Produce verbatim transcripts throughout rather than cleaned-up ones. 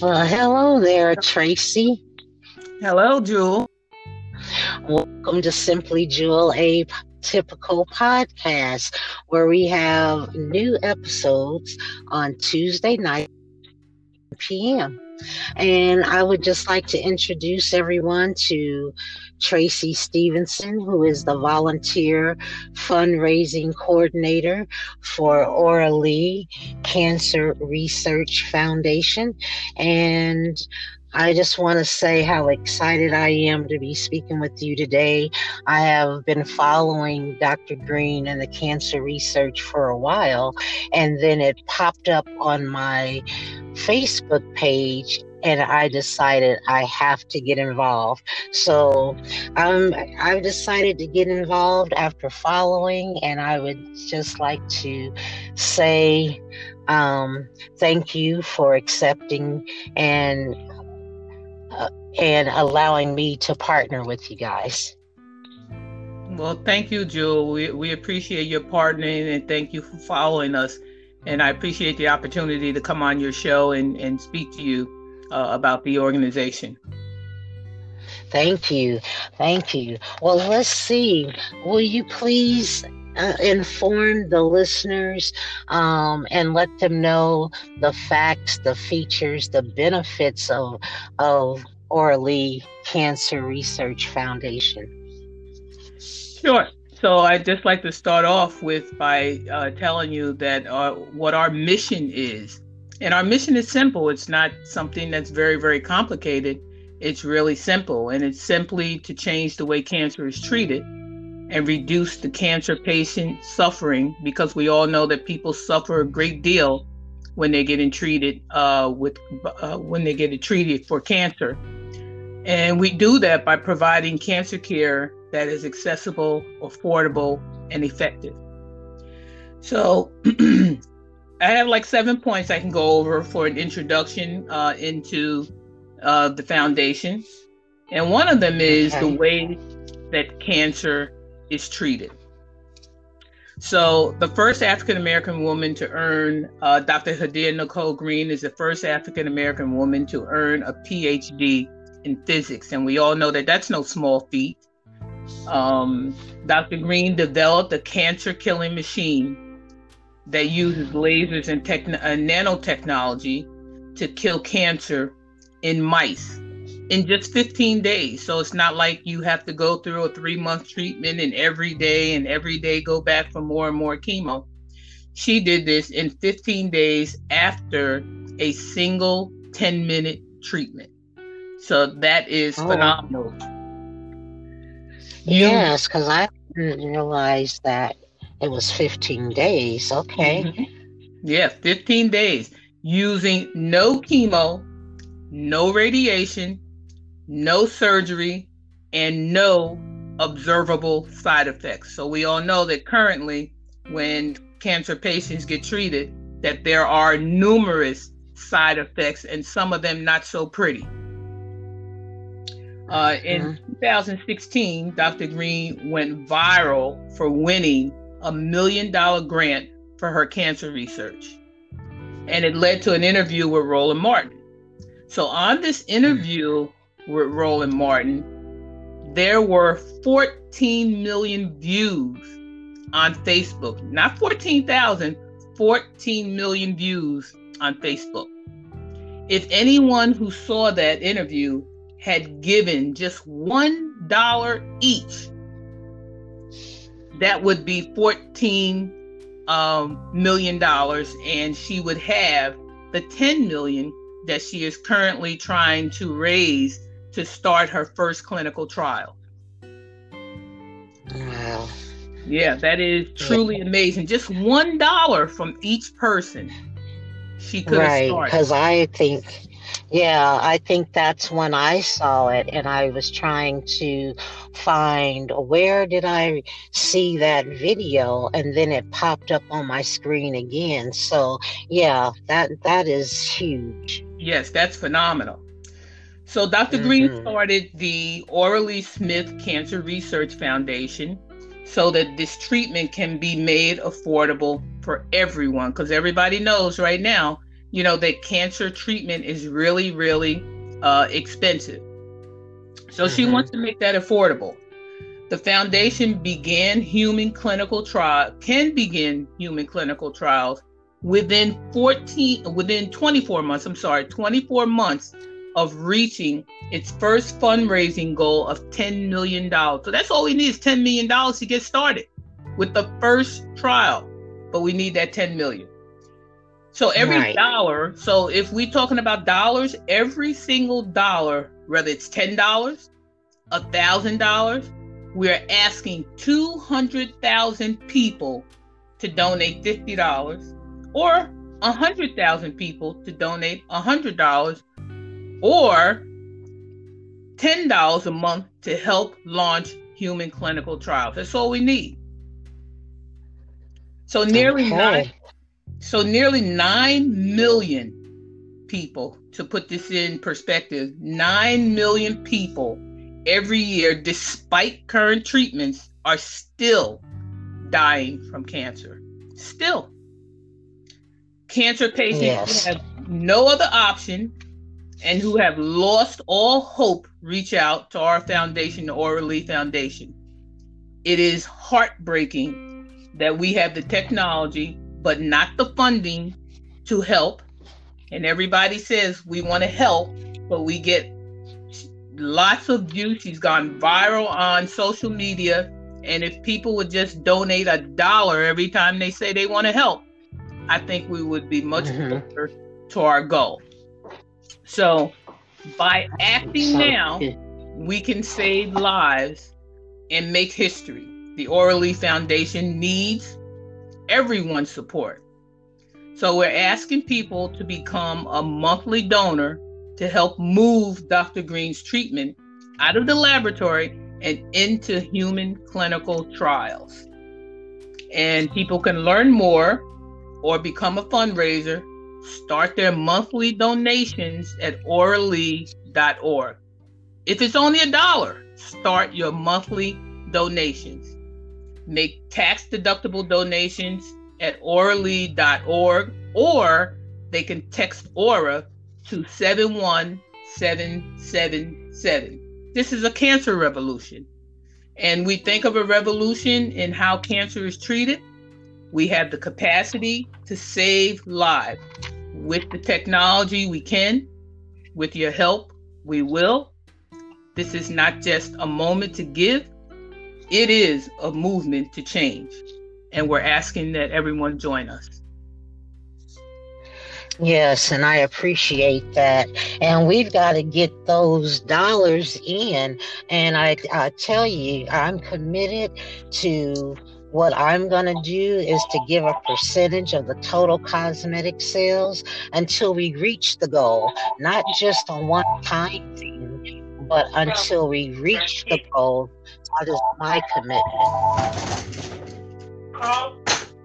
Well, hello there, Tracy. Hello, Jewel. Welcome to Simply Jewel, a typical podcast where we have new episodes on Tuesday night at p m And I would just like to introduce everyone to Tracy Stevenson, who is the volunteer fundraising coordinator for Ora Lee Cancer Research Foundation. And I just want to say how excited I am to be speaking with you today. I have been following Doctor Green and the cancer research for a while, and then it popped up on my Facebook page, and I decided I have to get involved. So um, I've decided to get involved after following, and I would just like to say um, thank you for accepting and Uh, and allowing me to partner with you guys. Well, thank you, Jewel. We, we appreciate your partnering, and thank you for following us. And I appreciate the opportunity to come on your show and, and speak to you uh, about the organization. Thank you. Thank you. Well, let's see. Will you please Uh, inform the listeners um, and let them know the facts, the features, the benefits of of Ora Lee Cancer Research Foundation. Sure. So I'd just like to start off with by uh, telling you that uh, what our mission is. And our mission is simple. It's not something that's very, very complicated. It's really simple. And it's simply to change the way cancer is treated and reduce the cancer patient suffering, because we all know that people suffer a great deal when they're getting treated uh, with uh, when they get treated for cancer. And we do that by providing cancer care that is accessible, affordable, and effective. So I have like seven points I can go over for an introduction uh, into uh, the foundation. And one of them is okay. The way that cancer is treated. So the first African-American woman to earn, uh, Doctor Hadiya Nicole Green is the first African-American woman to earn a P H D in physics. And we all know that that's no small feat. Um, Doctor Green developed a cancer-killing machine that uses lasers and, techn- and nanotechnology to kill cancer in mice in just fifteen days. So it's not like you have to go through a three month treatment and every day and every day go back for more and more chemo. She did this in fifteen days after a single ten minute treatment. So that is oh. phenomenal. Yes, because I didn't realize that it was fifteen days. Okay. Mm-hmm. Yeah, fifteen days using no chemo, no radiation, no surgery, and no observable side effects. So we all know that currently when cancer patients get treated, that there are numerous side effects, and some of them not so pretty. Uh, in two thousand sixteen, Doctor Green went viral for winning a million dollar grant for her cancer research. And it led to an interview with Roland Martin. So on this interview with Roland Martin, there were fourteen million views on Facebook. Not fourteen thousand, fourteen million views on Facebook. If anyone who saw that interview had given just one dollar each, that would be fourteen million dollars, and she would have the ten million that she is currently trying to raise to start her first clinical trial. Wow. Yeah, that is truly amazing. Just one dollar from each person she could have started. Right, because I think... Yeah, I think that's when I saw it, and I was trying to find where did I see that video, and then it popped up on my screen again. So yeah, that that is huge. Yes, that's phenomenal. So Doctor Mm-hmm. Green started the Ora Lee Smith Cancer Research Foundation so that this treatment can be made affordable for everyone, because everybody knows right now you know, that cancer treatment is really, really uh, expensive. So mm-hmm. she wants to make that affordable. The foundation began human clinical trial can begin human clinical trials within fourteen within twenty-four monthts. I'm sorry, twenty-four months of reaching its first fundraising goal of ten million dollars. So that's all we need is ten million dollars to get started with the first trial, but we need that ten million. So every right. dollar. So if we're talking about dollars, every single dollar, whether it's ten dollars, one thousand dollars. We're asking two hundred thousand people to donate fifty dollars or one hundred thousand people to donate one hundred dollars or ten dollars a month to help launch human clinical trials. That's all we need. So nearly okay. nine, so nearly nine million people, to put this in perspective, nine million people every year, despite current treatments, are still dying from cancer. Still. Cancer patients yes. who have no other option and who have lost all hope reach out to our foundation, the Ora Lee Foundation. It is heartbreaking that we have the technology, but not the funding to help. And everybody says we want to help, but we get lots of views. She's gone viral on social media, and if people would just donate a dollar every time they say they want to help, I think we would be much mm-hmm. closer to our goal. So by acting now, we can save lives and make history. The Ora Lee Foundation needs everyone's support. So we're asking people to become a monthly donor to help move Doctor Green's treatment out of the laboratory and into human clinical trials. And people can learn more or become a fundraiser, start their monthly donations at ora lee dot org. If it's only a dollar, start your monthly donations. Make tax-deductible donations at ora lee dot org, or they can text Aura to seven one seven seven seven. This is a cancer revolution. And we think of a revolution in how cancer is treated. We have the capacity to save lives. With the technology, we can. With your help, we will. This is not just a moment to give. It is a movement to change. And we're asking that everyone join us. Yes, and I appreciate that. And we've got to get those dollars in. And I, I tell you, I'm committed to what I'm going to do is to give a percentage of the total cosmetic sales until we reach the goal, not just on one time thing, but until we reach the goal. That is my commitment.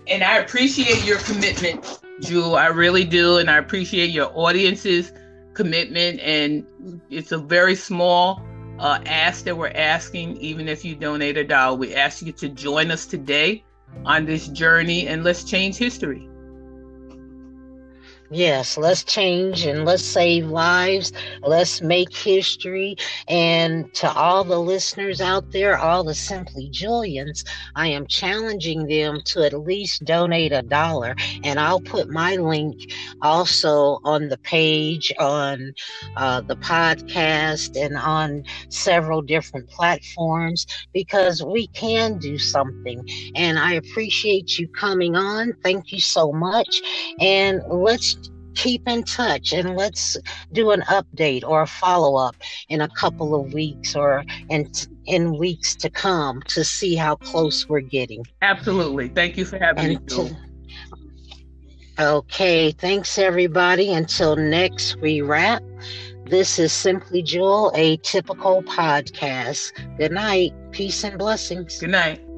And I appreciate your commitment, Jewel, I really do, and I appreciate your audience's commitment. And it's a very small uh, ask that we're asking. Even if you donate a dollar, we ask you to join us today on this journey, and let's change history. Yes, let's change and let's save lives. Let's make history. And to all the listeners out there, all the Simply Julians, I am challenging them to at least donate a dollar. And I'll put my link also on the page, on uh, the podcast, and on several different platforms, because we can do something. And I appreciate you coming on. Thank you so much. And let's keep in touch, and let's do an update or a follow-up in a couple of weeks or in, in weeks to come to see how close we're getting. Absolutely. Thank you for having and me. To, okay. Thanks, everybody. Until next we wrap, this is Simply Jewel, a typical podcast. Good night. Peace and blessings. Good night.